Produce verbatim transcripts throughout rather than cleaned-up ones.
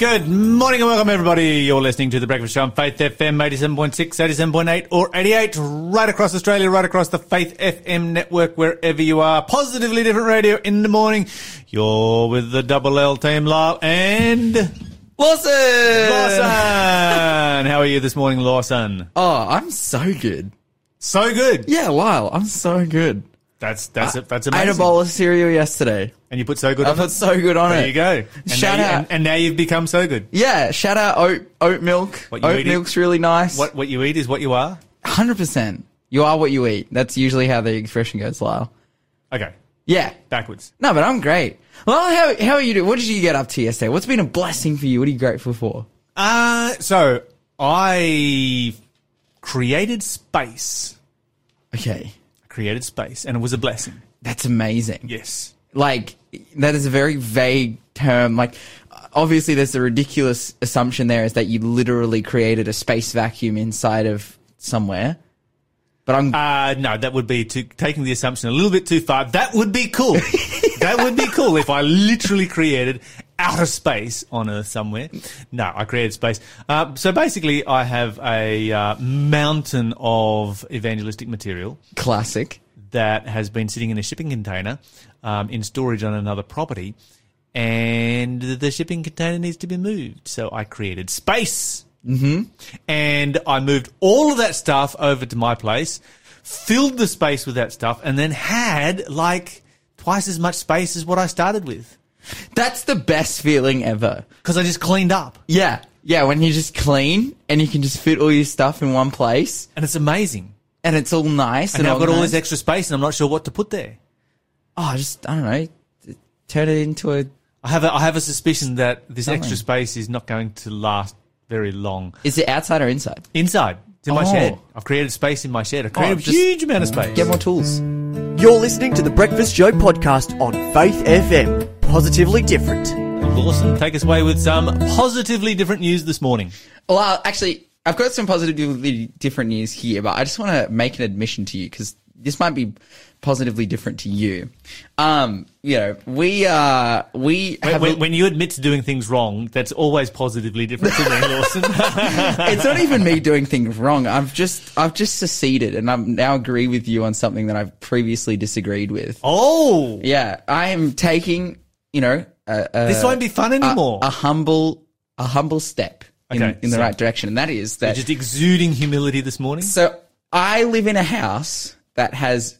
Good morning and welcome, everybody. You're listening to The Breakfast Show on Faith F M, eighty-seven point six, eighty-seven point eight, or eighty-eight, right across Australia, right across the Faith F M network, wherever you are. Positively Different Radio in the morning. You're with the Double L team, Lyle, and... Lawson! Lawson! How are you this morning, Lawson? Oh, I'm so good. So good? Yeah, wow, I'm so good. That's that's uh, that's amazing. I ate a bowl of cereal yesterday. And you put so good I on it? I put so good on there it. There you go. And shout now you, out. And, and now you've become so good. Yeah, shout out oat, oat milk. What you oat eat milk's is, really nice. What what you eat is what you are? one hundred percent. You are what you eat. That's usually how the expression goes, Lyle. Okay. Yeah. Backwards. No, but I'm great. Well, how how are you doing? What did you get up to yesterday? What's been a blessing for you? What are you grateful for? Uh, so I created space. Okay. I created space, and it was a blessing. That's amazing. Yes. Like, that is a very vague term. Like, obviously there's a ridiculous assumption there is that you literally created a space vacuum inside of somewhere. But I'm... Uh, no, that would be to, taking the assumption a little bit too far. That would be cool. That would be cool if I literally created outer space on Earth somewhere. No, I created space. Uh, so basically I have a uh, mountain of evangelistic material. Classic. That has been sitting in a shipping container um, in storage on another property, and the shipping container needs to be moved. So I created space. Mm-hmm. And I moved all of that stuff over to my place, filled the space with that stuff, and then had like... twice as much space as what I started with. That's the best feeling ever. Because I just cleaned up. Yeah. Yeah, when you just clean and you can just fit all your stuff in one place. And it's amazing. And it's all nice. And, and I've got nice. all this extra space and I'm not sure what to put there. Oh, I just, I don't know, turn it into a... I have a, I have a suspicion that this something. extra space is not going to last very long. Is it outside or inside? Inside. It's in oh. my shed. I've created space in my shed. I've created oh, a huge amount of space. Get more tools. You're listening to The Breakfast Show podcast on Faith F M. Positively Different. Lawson, take us away with some positively different news this morning. Well, actually, I've got some positively different news here, but I just want to make an admission to you because this might be positively different to you. Um, you know, we uh, we when, have when, a... when you admit to doing things wrong, that's always positively different to me, Lawson. It's not even me doing things wrong. I've just I've just seceded, and I now agree with you on something that I've previously disagreed with. Oh, yeah, I am taking you know a, a, this won't be fun anymore. A, a humble a humble step in, okay, in the so right direction, and that is that you're just exuding humility this morning. So I live in a house that has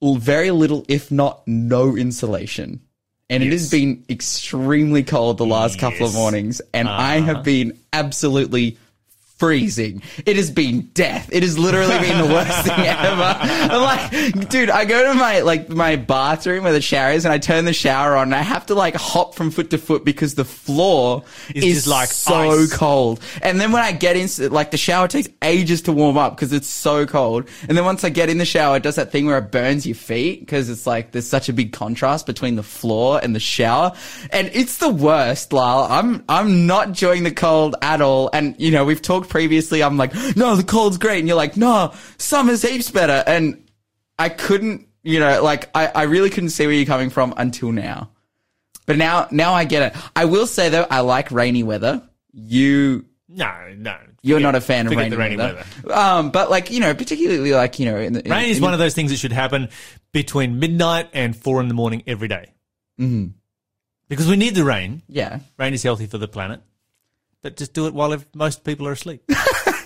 very little, if not no insulation. And yes. It has been extremely cold the last yes. couple of mornings, and uh. I have been absolutely freezing. It has been death. It has literally been the worst thing ever. I'm like, dude, I go to my like my bathroom where the shower is, and I turn the shower on, and I have to like hop from foot to foot because the floor it's is like so ice. cold. And then when I get in, like the shower takes ages to warm up because it's so cold. And then once I get in the shower, it does that thing where it burns your feet because it's like there's such a big contrast between the floor and the shower, and it's the worst, Lyle. I'm I'm not enjoying the cold at all. And you know we've talked. Previously, I'm like, no, the cold's great. And you're like, no, summer's heaps better. And I couldn't, you know, like, I, I really couldn't see where you're coming from until now. But now, now I get it. I will say, though, I like rainy weather. You... No, no. You're forget, not a fan of rainy, the rainy weather. weather. Um, but, like, you know, particularly, like, you know... In the, in, Rain is in one the, of those things that should happen between midnight and four in the morning every day. Mm-hmm. Because we need the rain. Yeah. Rain is healthy for the planet. But just do it while most people are asleep.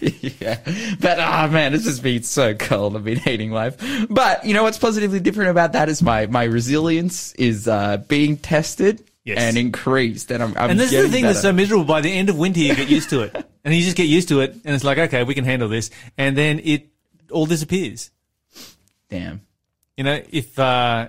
Yeah. But, oh, man, this has been so cold. I've been hating life. But, you know, what's positively different about that is my, my resilience is uh, being tested yes. and increased. And I'm, I'm And this is the thing better. That's so miserable. By the end of winter, you get used to it. And you just get used to it. And it's like, okay, we can handle this. And then it all disappears. Damn. You know, if... Uh,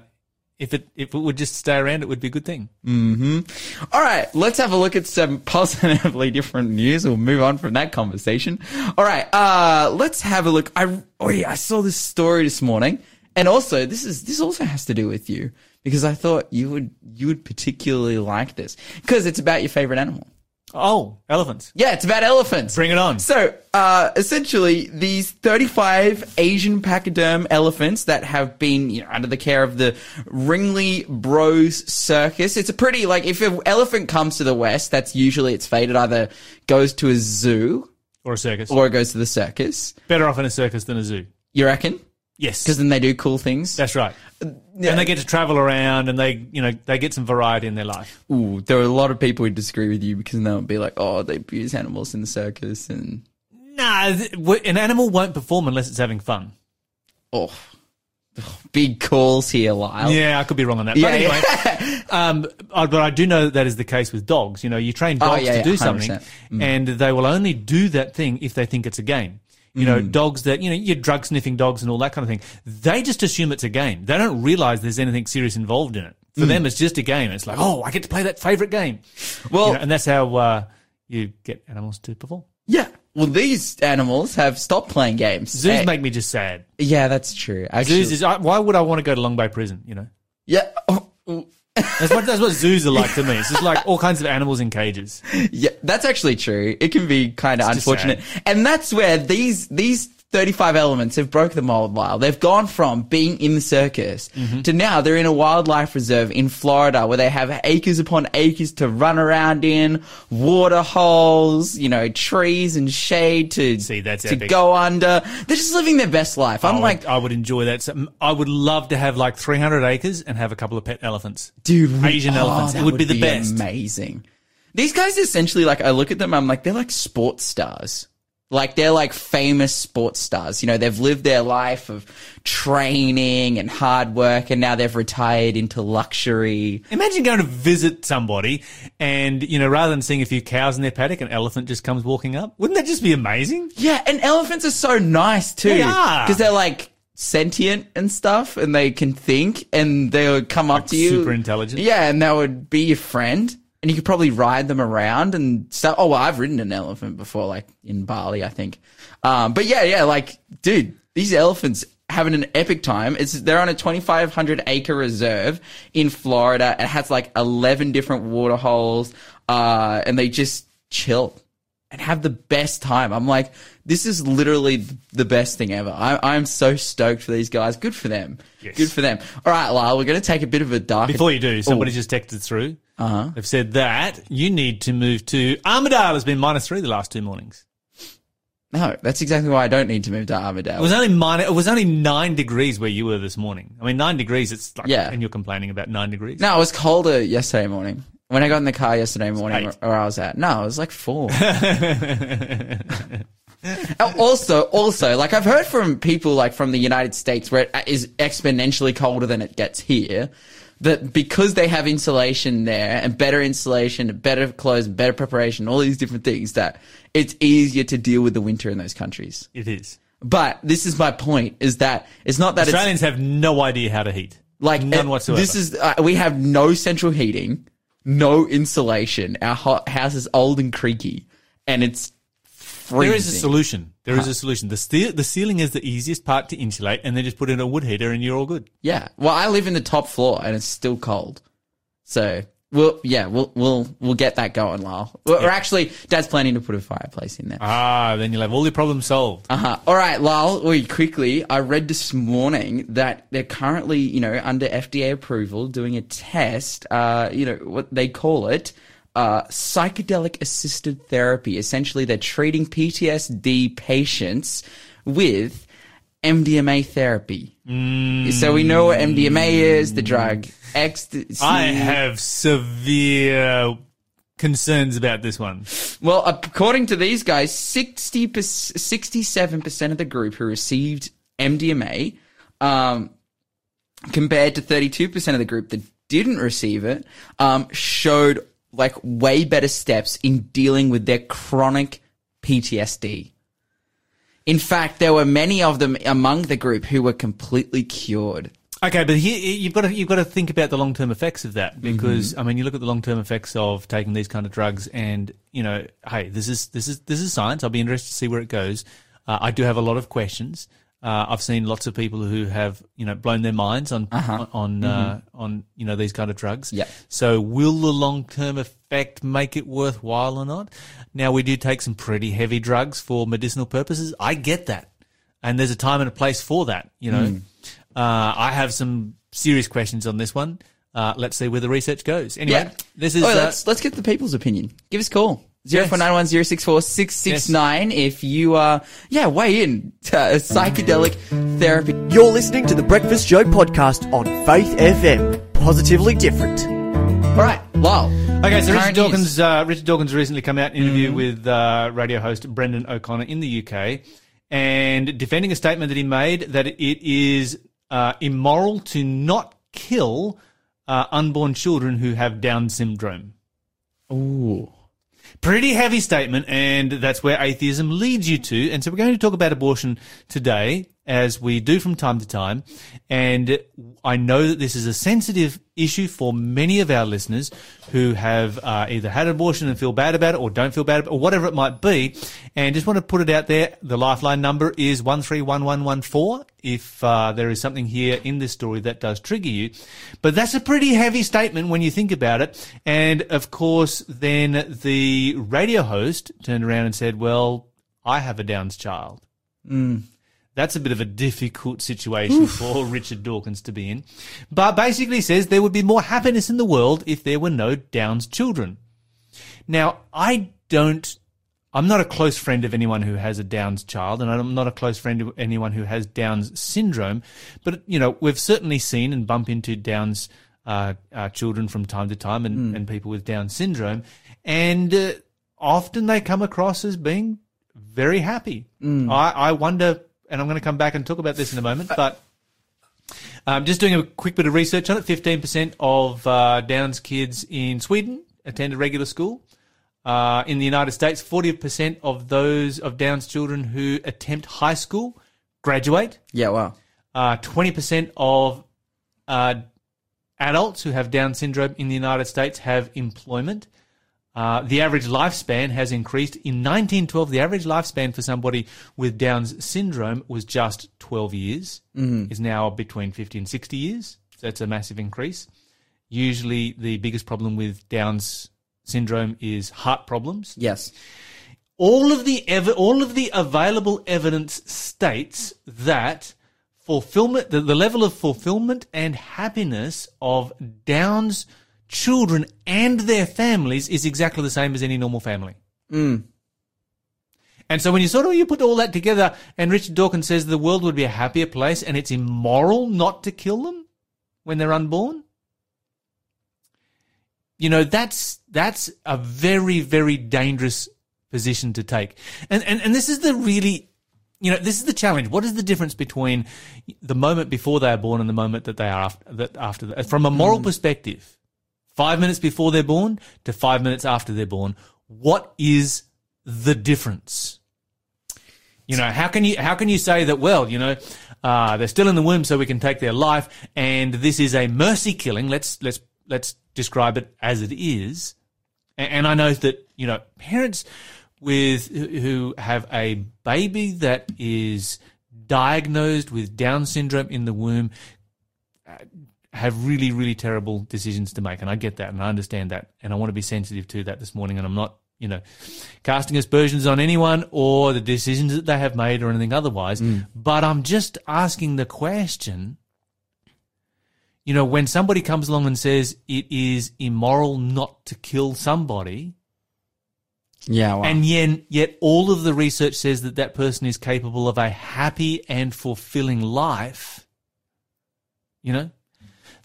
If it if it would just stay around, it would be a good thing. Mm-hmm. All right, let's have a look at some positively different news. We'll move on from that conversation. All right, uh, let's have a look. I oh yeah, I saw this story this morning, and also this is this also has to do with you because I thought you would you would particularly like this because it's about your favorite animal. Oh, elephants. Yeah, it's about elephants. Bring it on. So, uh, essentially, these thirty-five Asian pachyderm elephants that have been, you know, under the care of the Ringley Bros Circus. It's a pretty, like, if an elephant comes to the West, that's usually its fate. It either goes to a zoo. Or a circus. Or it goes to the circus. Better off in a circus than a zoo. You reckon? Yes. Because then they do cool things. That's right. Yeah. And they get to travel around and they, you know, they get some variety in their life. Ooh, there are a lot of people who disagree with you because they'll be like, oh, they abuse animals in the circus and... Nah, an animal won't perform unless it's having fun. Oh, big calls here, Lyle. Yeah, I could be wrong on that. Yeah, but anyway, yeah. um, but I do know that, that is the case with dogs. You know, you train dogs oh, yeah, to do one hundred percent. Something mm. and they will only do that thing if they think it's a game. You know, mm. dogs that, you know, your drug-sniffing dogs and all that kind of thing, they just assume it's a game. They don't realize there's anything serious involved in it. For mm. them, it's just a game. It's like, oh, I get to play that favorite game. Well, you know, and that's how uh, you get animals to perform. Yeah. Well, these animals have stopped playing games. Zoos hey. make me just sad. Yeah, that's true. Actually, zoos is, why would I want to go to Long Bay Prison, you know? Yeah. Oh. That's what, that's what zoos are like to me. It's just like all kinds of animals in cages. Yeah, that's actually true. It can be kind of unfortunate. And that's where these these thirty-five elements have broke the mold, Lyle. They've gone from being in the circus mm-hmm. to now they're in a wildlife reserve in Florida where they have acres upon acres to run around in, water holes, you know, trees and shade to See, that's to epic. go under. They're just living their best life. I'm oh, like, I would enjoy that. So I would love to have like three hundred acres and have a couple of pet elephants, dude. Asian oh, elephants. It would, would be the be best. Amazing. These guys essentially, like, I look at them. I'm like, they're like sports stars. Like, they're like famous sports stars. You know, they've lived their life of training and hard work, and now they've retired into luxury. Imagine going to visit somebody and, you know, rather than seeing a few cows in their paddock, an elephant just comes walking up. Wouldn't that just be amazing? Yeah, and elephants are so nice too. They are. Because they're like sentient and stuff, and they can think, and they would come up like to you. Super intelligent. Yeah, and they would be your friend. And you could probably ride them around and stuff. Oh, well, I've ridden an elephant before, like in Bali, I think. Um, but yeah, yeah, like, dude, these elephants having an epic time. It's they're on a twenty-five hundred acre reserve in Florida. It has like eleven different water holes, uh, and they just chill and have the best time. I'm like, this is literally the best thing ever. I, I'm so stoked for these guys. Good for them. Yes. Good for them. All right, Lyle, we're going to take a bit of a dark. Before you do, somebody Ooh. just texted through. Uh-huh. They've said that you need to move to Armidale. Has been minus three the last two mornings. No, that's exactly why I don't need to move to Armidale. It was only minus, it was only nine degrees where you were this morning. I mean, nine degrees. It's like, yeah. And you're complaining about nine degrees. No, it was colder yesterday morning. When I got in the car yesterday morning, where, where I was at, no, it was like four. also, also, like I've heard from people like from the United States where it is exponentially colder than it gets here. That because they have insulation there and better insulation, better clothes, better preparation, all these different things, that it's easier to deal with the winter in those countries. It is. But this is my point, is that it's not that Australians it's, have no idea how to heat. Like none it, whatsoever. This is uh, we have no central heating, no insulation. Our hot house is old and creaky, and it's freezing. There is a solution. There huh. is a solution. The, ste- the ceiling is the easiest part to insulate, and then just put in a wood heater, and you're all good. Yeah. Well, I live in the top floor, and it's still cold. So, we'll yeah, we'll we'll we'll get that going, Lyle. We're yeah. actually, Dad's planning to put a fireplace in there. Ah, then you'll have all your problems solved. Uh huh. All right, Lyle. Really quickly, I read this morning that they're currently, you know, under F D A approval, doing a test. Uh, you know what they call it. Uh, psychedelic assisted therapy. Essentially, they're treating P T S D patients with M D M A therapy. Mm. So we know what M D M A is, the drug ecstasy. I have severe concerns about this one. Well, according to these guys, sixty-seven percent of the group who received M D M A, um, compared to thirty-two percent of the group that didn't receive it, um, showed like way better steps in dealing with their chronic P T S D. In fact, there were many of them among the group who were completely cured. Okay, but here, you've got to you've got to think about the long-term effects of that because mm-hmm. I mean, you look at the long-term effects of taking these kind of drugs, and you know, hey, this is this is this is science. I'll be interested to see where it goes. Uh, I do have a lot of questions. Uh, I've seen lots of people who have, you know, blown their minds on uh-huh. on mm-hmm. uh, on you know these kind of drugs. Yeah. So, will the long term effect make it worthwhile or not? Now, we do take some pretty heavy drugs for medicinal purposes. I get that, and there's a time and a place for that. You know, mm. uh, I have some serious questions on this one. Uh, let's see where the research goes. Anyway, yeah. this is. Oh, let's uh, let's get the people's opinion. Give us a call. zero four nine one zero six four six six nine if you are, uh, yeah, weigh in to psychedelic therapy. You're listening to The Breakfast Show podcast on Faith F M. Positively different. All right, wow. Okay, so Richard Dawkins, uh, Richard Dawkins recently come out in an interview mm. with uh, radio host Brendan O'Connor in the U K and defending a statement that he made that it is uh, immoral to not kill uh, unborn children who have Down syndrome. Ooh. Pretty heavy statement, and that's where atheism leads you to. And so we're going to talk about abortion today, as we do from time to time. And I know that this is a sensitive issue for many of our listeners who have uh, either had abortion and feel bad about it or don't feel bad about it or whatever it might be. And just want to put it out there, the Lifeline number is one three one one one four if uh, there is something here in this story that does trigger you. But that's a pretty heavy statement when you think about it. And, of course, then the radio host turned around and said, well, I have a Down's child. Mm. That's a bit of a difficult situation Oof. for Richard Dawkins to be in. But basically says there would be more happiness in the world if there were no Down's children. Now, I don't, I'm not a close friend of anyone who has a Down's child, and I'm not a close friend of anyone who has Down's syndrome. But, you know, we've certainly seen and bump into Down's uh, uh, children from time to time and, mm. and people with Down syndrome. And uh, often they come across as being very happy. Mm. I, I wonder... And I'm going to come back and talk about this in a moment, but um, just doing a quick bit of research on it. fifteen percent of uh, Down's kids in Sweden attend a regular school. Uh, in the United States, forty percent of those of Down's children who attempt high school graduate. Yeah, wow. Uh, twenty percent of uh, adults who have Down syndrome in the United States have employment. Uh, the average lifespan has increased. In nineteen twelve, the average lifespan for somebody with Down's syndrome was just twelve years. Mm-hmm. It's now between fifty and sixty years. So that's a massive increase. Usually the biggest problem with Down's syndrome is heart problems. Yes. All of the ev- all of the available evidence states that fulfillment, the, the level of fulfillment and happiness of Down's children and their families is exactly the same as any normal family. Mm. And so when you sort of you put all that together, and Richard Dawkins says the world would be a happier place and it's immoral not to kill them when they're unborn, you know, that's that's a very, very dangerous position to take. And and, and this is the really, you know, this is the challenge. What is the difference between the moment before they are born and the moment that they are after that? After that? From a moral mm. perspective, Five minutes before they're born to five minutes after they're born, what is the difference? You know, how can you how can you say that, well, you know, uh, they're still in the womb so we can take their life and this is a mercy killing, let's let's let's describe it as it is. And, and I know that, you know, parents with who have a baby that is diagnosed with Down syndrome in the womb uh, have really, really terrible decisions to make, and I get that, and I understand that, and I want to be sensitive to that this morning, and I'm not, you know, casting aspersions on anyone or the decisions that they have made or anything otherwise, mm. but I'm just asking the question, you know, when somebody comes along and says it is immoral not to kill somebody, yeah, wow. and yet, yet all of the research says that that person is capable of a happy and fulfilling life, you know?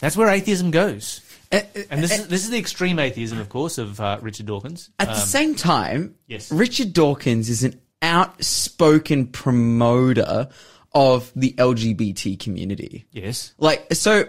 That's where atheism goes. Uh, uh, and this, uh, is, this is the extreme atheism, of course, of uh, Richard Dawkins. At um, the same time, yes. Richard Dawkins is an outspoken promoter of the L G B T community. Yes. Like, so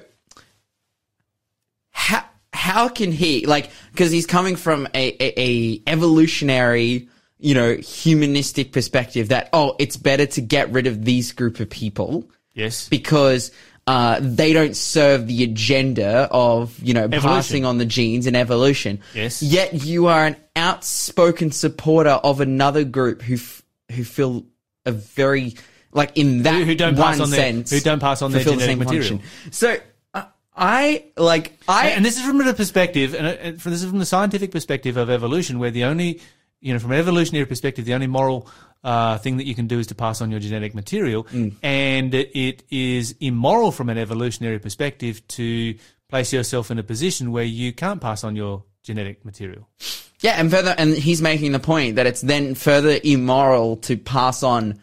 how how can he, like, because he's coming from a, a, a evolutionary, you know, humanistic perspective that, oh, it's better to get rid of these group of people. Yes. Because... Uh, they don't serve the agenda of, you know, evolution. Passing on the genes and evolution. Yes. Yet you are an outspoken supporter of another group who f- who feel a very like in that who don't one pass on sense, their, who don't pass on their genetic the material. Function. So uh, I like I, and this is from the perspective, and, and from, this is from the scientific perspective of evolution, where the only, you know, from an evolutionary perspective, the only moral uh, thing that you can do is to pass on your genetic material, mm. and it is immoral from an evolutionary perspective to place yourself in a position where you can't pass on your genetic material. Yeah, and further, and he's making the point that it's then further immoral to pass on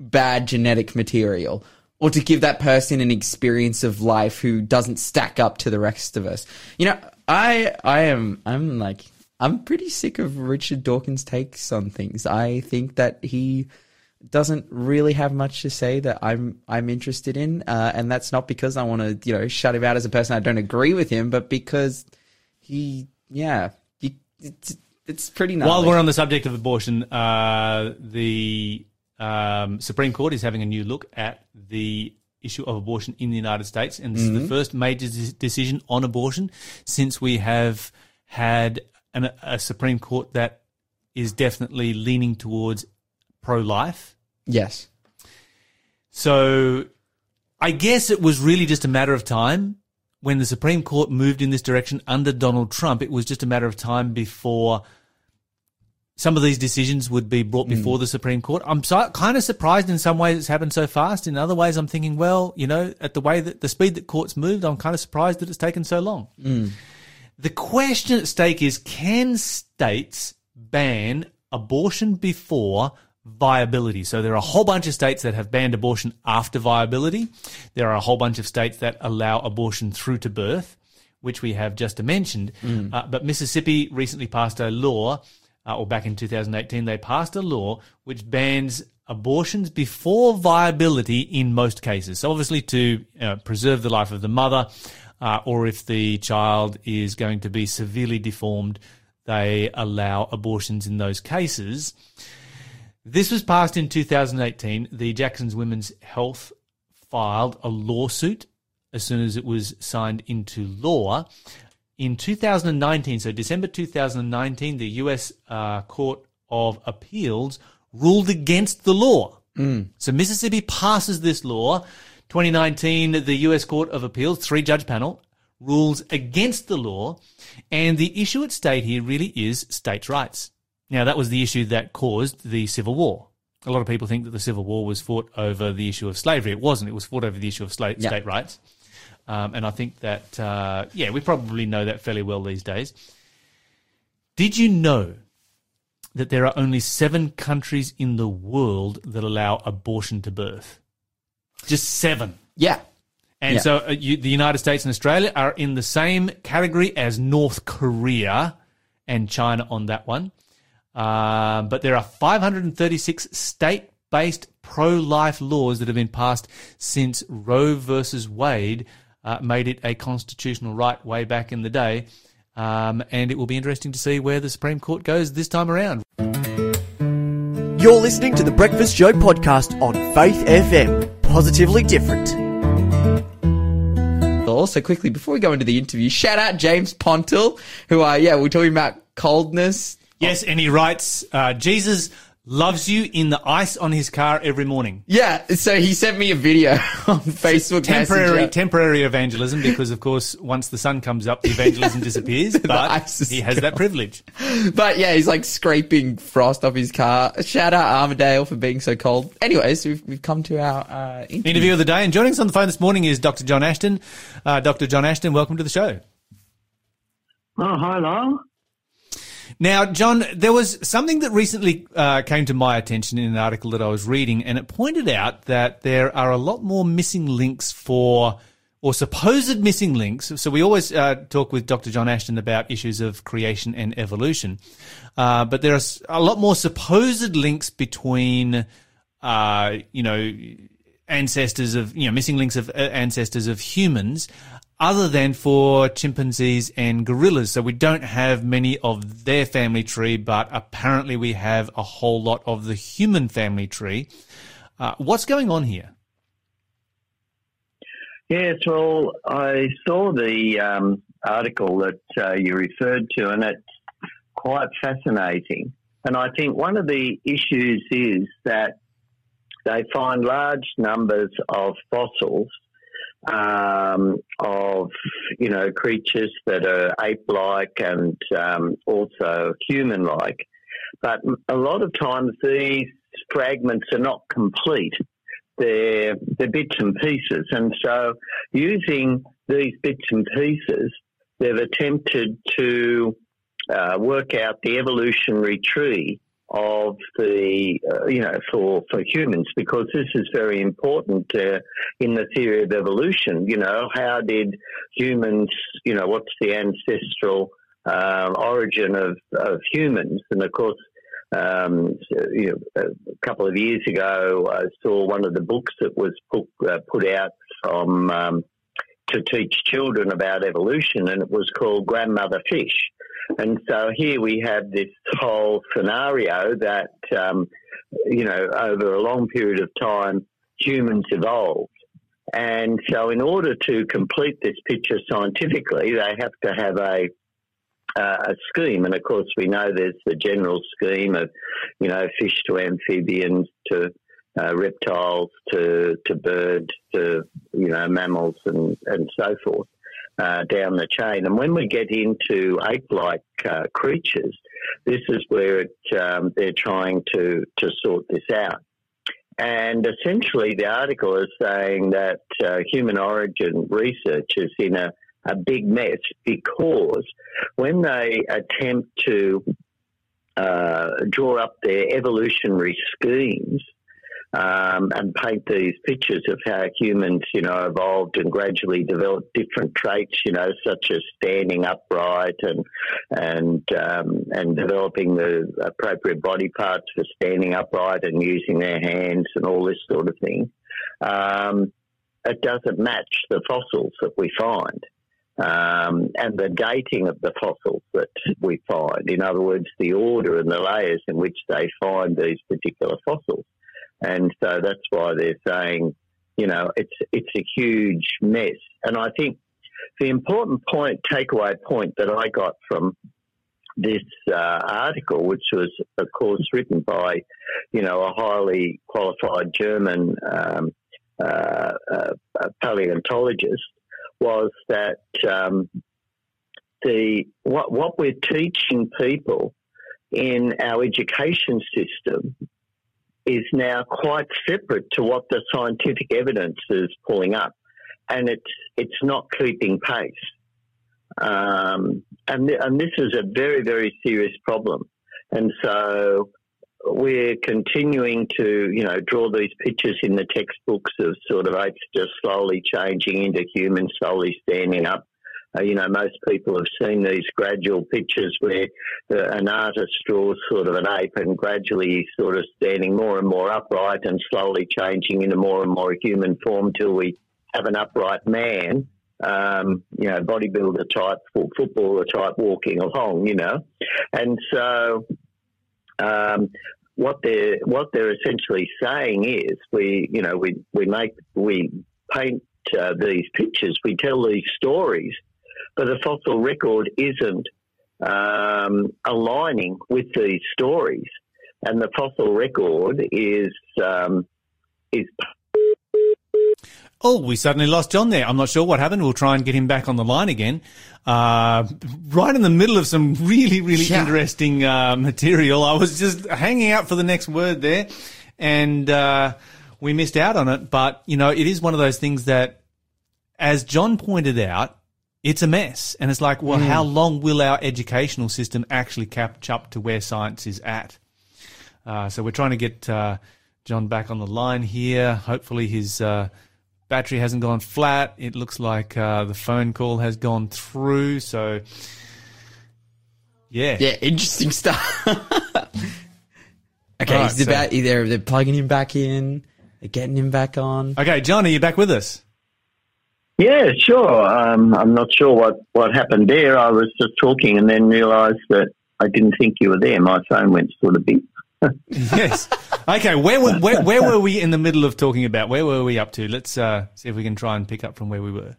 bad genetic material or to give that person an experience of life who doesn't stack up to the rest of us. You know, I, I am, I'm like, I'm pretty sick of Richard Dawkins' takes on things. I think that he doesn't really have much to say that I'm I'm interested in, uh, and that's not because I want to, you know, shut him out as a person. I don't agree with him, but because he, yeah, he, it's it's pretty gnarly. While we're on the subject of abortion, uh, the um, Supreme Court is having a new look at the issue of abortion in the United States, and this mm-hmm. is the first major decision on abortion since we have had an, a Supreme Court that is definitely leaning towards pro-life. Yes. So I guess it was really just a matter of time when the Supreme Court moved in this direction under Donald Trump. It was just a matter of time before some of these decisions would be brought before mm. the Supreme Court. I'm so, kind of surprised in some ways it's happened so fast. In other ways, I'm thinking, well, you know, at the way that the speed that courts moved, I'm kind of surprised that it's taken so long. Mm. The question at stake is, can states ban abortion before viability? So there are a whole bunch of states that have banned abortion after viability. There are a whole bunch of states that allow abortion through to birth, which we have just mentioned. Mm. Uh, but Mississippi recently passed a law, uh, or back in two thousand eighteen, they passed a law which bans abortions before viability in most cases. So obviously to uh, preserve the life of the mother, uh, or if the child is going to be severely deformed, they allow abortions in those cases. This was passed in two thousand eighteen. The Jackson's Women's Health filed a lawsuit as soon as it was signed into law. In two thousand nineteen, so December two thousand nineteen, the U S uh, Court of Appeals ruled against the law. Mm. So Mississippi passes this law. twenty nineteen, the U S Court of Appeals, three-judge panel, rules against the law. And the issue at stake here really is states' rights. Now, that was the issue that caused the Civil War. A lot of people think that the Civil War was fought over the issue of slavery. It wasn't. It was fought over the issue of sla- yeah. state rights. Um, and I think that, uh, yeah, we probably know that fairly well these days. Did you know that there are only seven countries in the world that allow abortion to birth? Just seven. Yeah. And yeah. so uh, you, the United States and Australia are in the same category as North Korea and China on that one. Uh, but there are five hundred thirty-six state-based pro-life laws that have been passed since Roe versus Wade uh, made it a constitutional right way back in the day. Um, and it will be interesting to see where the Supreme Court goes this time around. You're listening to The Breakfast Show podcast on Faith F M. Positively different. Also, quickly, before we go into the interview, shout out James Pontel, who, uh, yeah, we're talking about coldness. Yes, and he writes, uh, Jesus loves you in the ice on his car every morning. Yeah, so he sent me a video on Facebook temporary, Messenger. Temporary evangelism because, of course, once the sun comes up, the evangelism disappears, the but he has gone. That privilege. But, yeah, he's, like, scraping frost off his car. Shout out Armadale for being so cold. Anyways, we've, we've come to our uh, interview. interview of the day, and joining us on the phone this morning is Doctor John Ashton. Uh, Doctor John Ashton, welcome to the show. Oh, hi, Lyle. Now, John, there was something that recently uh, came to my attention in an article that I was reading, and it pointed out that there are a lot more missing links for, or supposed missing links. So we always uh, talk with Doctor John Ashton about issues of creation and evolution, uh, but there are a lot more supposed links between, uh, you know, ancestors of, you know, missing links of ancestors of humans, other than for chimpanzees and gorillas. So we don't have many of their family tree, but apparently we have a whole lot of the human family tree. Uh, what's going on here? Yes, well, I saw the um, article that uh, you referred to, and it's quite fascinating. And I think one of the issues is that they find large numbers of fossils um, of, you know, creatures that are ape-like and um, also human-like. But a lot of times these fragments are not complete. They're, they're bits and pieces. And so using these bits and pieces, they've attempted to uh, work out the evolutionary tree of the, uh, you know, for, for humans, because this is very important uh, in the theory of evolution. You know, how did humans, you know, what's the ancestral uh, origin of, of humans? And of course, um, you know, a couple of years ago, I saw one of the books that was put, uh, put out from, um, to teach children about evolution, and it was called Grandmother Fish. And so here we have this whole scenario that, um, you know, over a long period of time, humans evolved. And so in order to complete this picture scientifically, they have to have a, uh, a scheme. And, of course, we know there's the general scheme of, you know, fish to amphibians to uh, reptiles to, to birds to, you know, mammals and, and so forth. Uh, down the chain. And when we get into ape-like uh, creatures, this is where it, um, they're trying to, to sort this out. And essentially the article is saying that uh, human origin research is in a, a big mess, because when they attempt to uh, draw up their evolutionary schemes, Um, and paint these pictures of how humans, you know, evolved and gradually developed different traits, you know, such as standing upright and and um, and developing the appropriate body parts for standing upright and using their hands and all this sort of thing. Um, it doesn't match the fossils that we find. Um, and the dating of the fossils that we find. In other words, the order and the layers in which they find these particular fossils. And so that's why they're saying, you know, it's it's a huge mess. And I think the important point, takeaway point that I got from this uh, article, which was, of course, written by, you know, a highly qualified German um, uh, uh, paleontologist, was that um, the what what we're teaching people in our education system is now quite separate to what the scientific evidence is pulling up, and it's it's not keeping pace. Um, and th- and this is a very, very serious problem. And so we're continuing to, you know, draw these pictures in the textbooks of sort of apes just slowly changing into humans, slowly standing up. Uh, you know, most people have seen these gradual pictures where uh, an artist draws sort of an ape and gradually sort of standing more and more upright and slowly changing into more and more human form till we have an upright man, um, you know, bodybuilder type, footballer type walking along, you know. And so um, what they're, what they're essentially saying is we, you know, we, we make, we paint uh, these pictures, we tell these stories, but the fossil record isn't um, aligning with these stories, and the fossil record is um, is. Oh, we suddenly lost John there. I'm not sure what happened. We'll try and get him back on the line again. Uh, right in the middle of some really, really yeah. interesting uh, material. I was just hanging out for the next word there, and uh, we missed out on it. But you know, it is one of those things that, as John pointed out, it's a mess. And it's like, well, mm. how long will our educational system actually catch up to where science is at? Uh, so we're trying to get uh, John back on the line here. Hopefully his uh, battery hasn't gone flat. It looks like uh, the phone call has gone through. So, yeah. Yeah, interesting stuff. Okay, right, he's so about, either they're plugging him back in, they're getting him back on. Okay, John, are you back with us? Yeah, sure. Um, I'm not sure what, what happened there. I was just talking and then realised that I didn't think you were there. My phone went sort of big. Yes. Okay, where were, where, where were we in the middle of talking about? Where were we up to? Let's uh, see if we can try and pick up from where we were.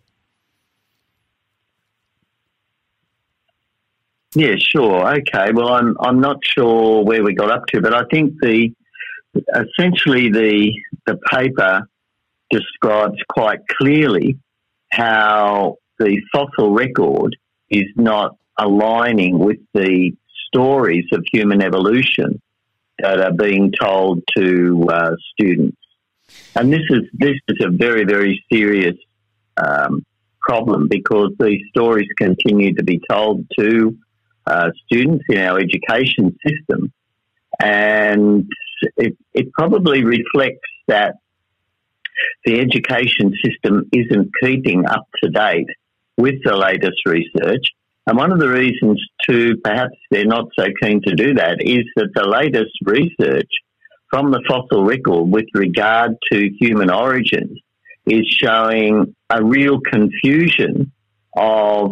Yeah, sure. Okay, well, I'm I'm not sure where we got up to, but I think the essentially the the paper describes quite clearly how the fossil record is not aligning with the stories of human evolution that are being told to uh, students. And this is this is a very, very serious um, problem, because these stories continue to be told to uh, students in our education system. And it, it probably reflects that the education system isn't keeping up to date with the latest research. And one of the reasons too, perhaps they're not so keen to do that, is that the latest research from the fossil record with regard to human origins is showing a real confusion of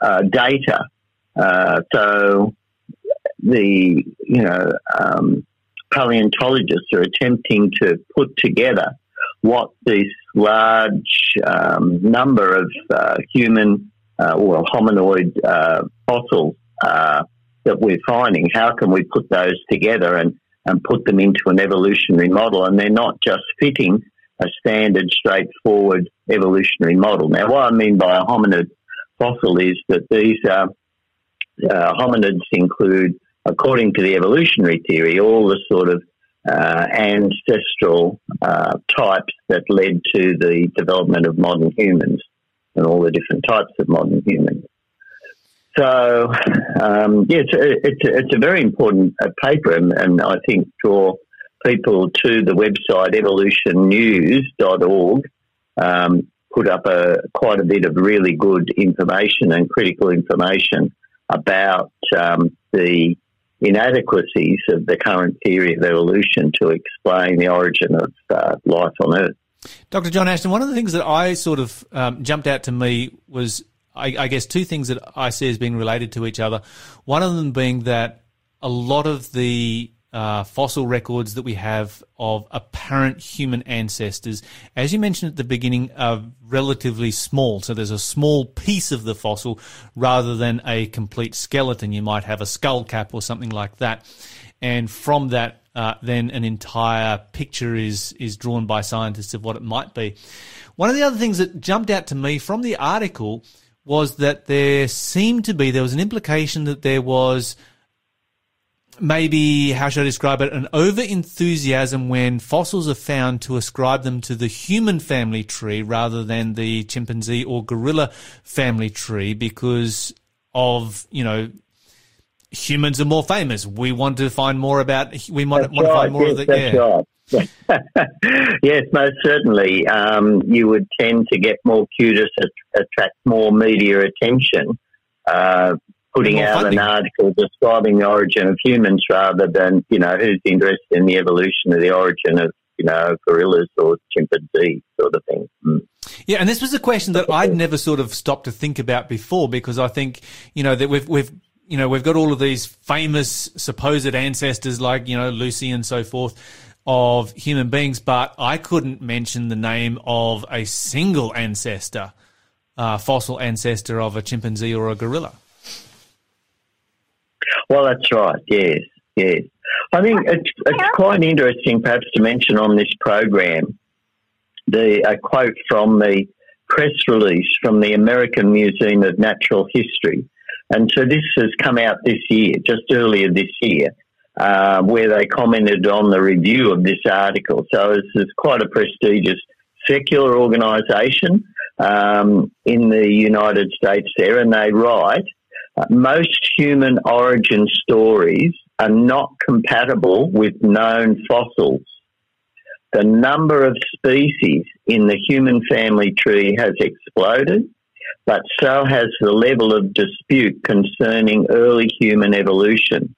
uh, data. Uh, so the, you know, um, paleontologists are attempting to put together what this large um, number of uh, human uh, or hominoid uh, fossils uh, that we're finding. How can we put those together and, and put them into an evolutionary model? And they're not just fitting a standard, straightforward evolutionary model. Now, what I mean by a hominid fossil is that these uh, uh, hominids include, according to the evolutionary theory, all the sort of Uh, ancestral uh, types that led to the development of modern humans and all the different types of modern humans. So, um, yes, yeah, it's, it's, it's a very important uh, paper, and, and I think draw people to the website evolution news dot org, um, put up a, quite a bit of really good information and critical information about um, the inadequacies of the current theory of evolution to explain the origin of uh, life on Earth. Doctor John Ashton, one of the things that I sort of um, jumped out to me was, I, I guess, two things that I see as being related to each other. One of them being that a lot of the uh, fossil records that we have of apparent human ancestors, as you mentioned at the beginning, are relatively small. So there's a small piece of the fossil rather than a complete skeleton. You might have a skull cap or something like that. And from that, uh, then an entire picture is, is drawn by scientists of what it might be. One of the other things that jumped out to me from the article was that there seemed to be, there was an implication that there was maybe, how should I describe it, an over-enthusiasm when fossils are found to ascribe them to the human family tree rather than the chimpanzee or gorilla family tree, because of, you know, humans are more famous. We want to find more about, we might want right, to find more yes, of the, that's yeah. Right. Yes, most certainly. Um, you would tend to get more cutis, attract more media attention, uh, putting out funding. An article describing the origin of humans rather than, you know, who's interested in the evolution of the origin of, you know, gorillas or chimpanzees sort of thing. Mm. Yeah, and this was a question that I'd never sort of stopped to think about before, because I think, you know, that we've, we've, you know, we've got all of these famous supposed ancestors like, you know, Lucy and so forth of human beings, but I couldn't mention the name of a single ancestor, uh, fossil ancestor of a chimpanzee or a gorilla. Well, that's right, yes, yes. I think it's, it's quite interesting perhaps to mention on this program the a quote from the press release from the American Museum of Natural History. And so this has come out this year, just earlier this year, uh, where they commented on the review of this article. So it's, it's quite a prestigious secular organisation um, in the United States there, and they write, most human origin stories are not compatible with known fossils. The number of species in the human family tree has exploded, but so has the level of dispute concerning early human evolution.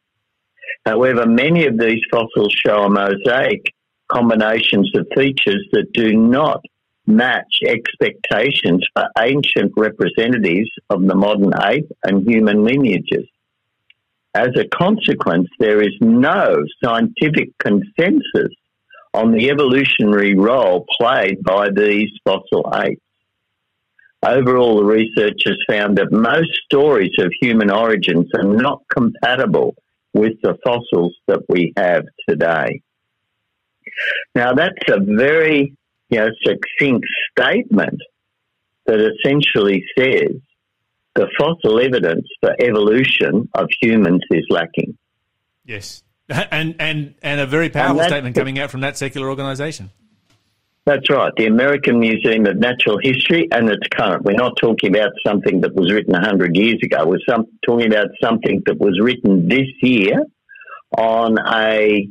However, many of these fossils show a mosaic combinations of features that do not match expectations for ancient representatives of the modern ape and human lineages. As a consequence, there is no scientific consensus on the evolutionary role played by these fossil apes. Overall, the researchers found that most stories of human origins are not compatible with the fossils that we have today. Now, that's a very, you know, succinct statement that essentially says the fossil evidence for evolution of humans is lacking. Yes, and and, and a very powerful statement coming out from that secular organisation. That's right, the American Museum of Natural History, and it's current. We're not talking about something that was written one hundred years ago. We're some, talking about something that was written this year on a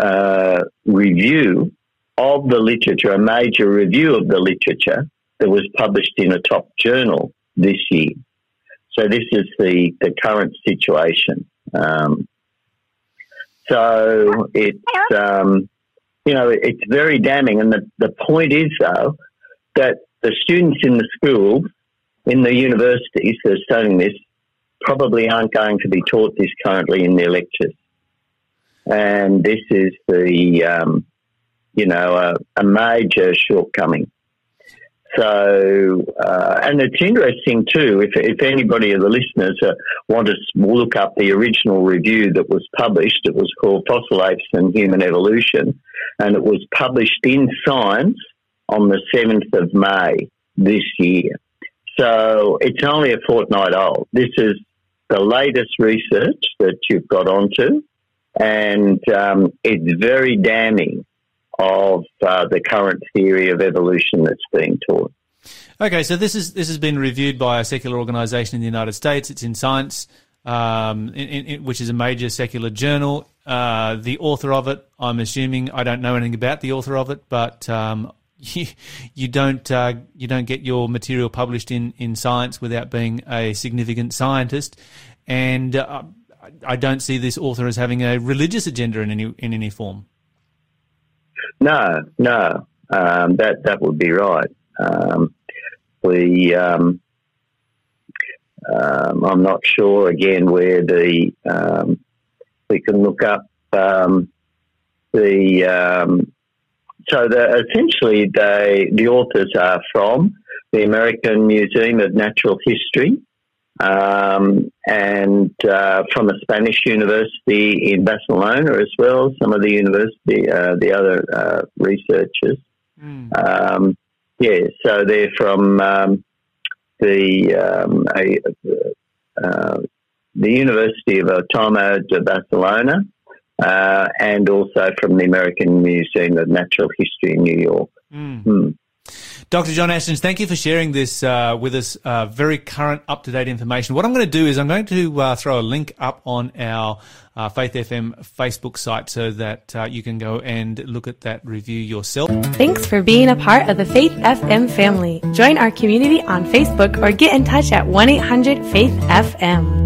uh, review of the literature, a major review of the literature that was published in a top journal this year. So this is the, the current situation. Um, so it's... Um, You know, it's very damning. And the, the point is, though, that the students in the schools, in the universities that are studying this, probably aren't going to be taught this currently in their lectures. And this is the, um, you know, a, a major shortcoming. So, uh, and it's interesting, too, if, if anybody of the listeners uh, want to look up the original review that was published. It was called Fossil Apes and Human Evolution, and it was published in Science on the seventh of May this year. So it's only a fortnight old. This is the latest research that you've got onto, and um, it's very damning of uh, the current theory of evolution that's being taught. Okay, so this is this has been reviewed by a secular organisation in the United States. It's in Science, um, in, in, which is a major secular journal. Uh, the author of it, I'm assuming, I don't know anything about the author of it, but um, you, you don't uh, you don't get your material published in, in Science without being a significant scientist, and uh, I don't see this author as having a religious agenda in any in any form. No, no, um, that that would be right. Um, we, um, um, I'm not sure again where the um, we can look up um, the um, so the, essentially they the authors are from the American Museum of Natural History um, and uh, from a Spanish university in Barcelona as well. Some of the university, uh, the other uh, researchers. Mm. Um, Yeah, so they're from um, the um, a, uh, the University of Autónoma de Barcelona uh, and also from the American Museum of Natural History in New York. Mm. Mm. Doctor John Ashton, thank you for sharing this uh, with us, uh, very current, up-to-date information. What I'm going to do is I'm going to uh, throw a link up on our uh, Faith F M Facebook site so that uh, you can go and look at that review yourself. Thanks for being a part of the Faith F M family. Join our community on Facebook or get in touch at one eight hundred faith F M.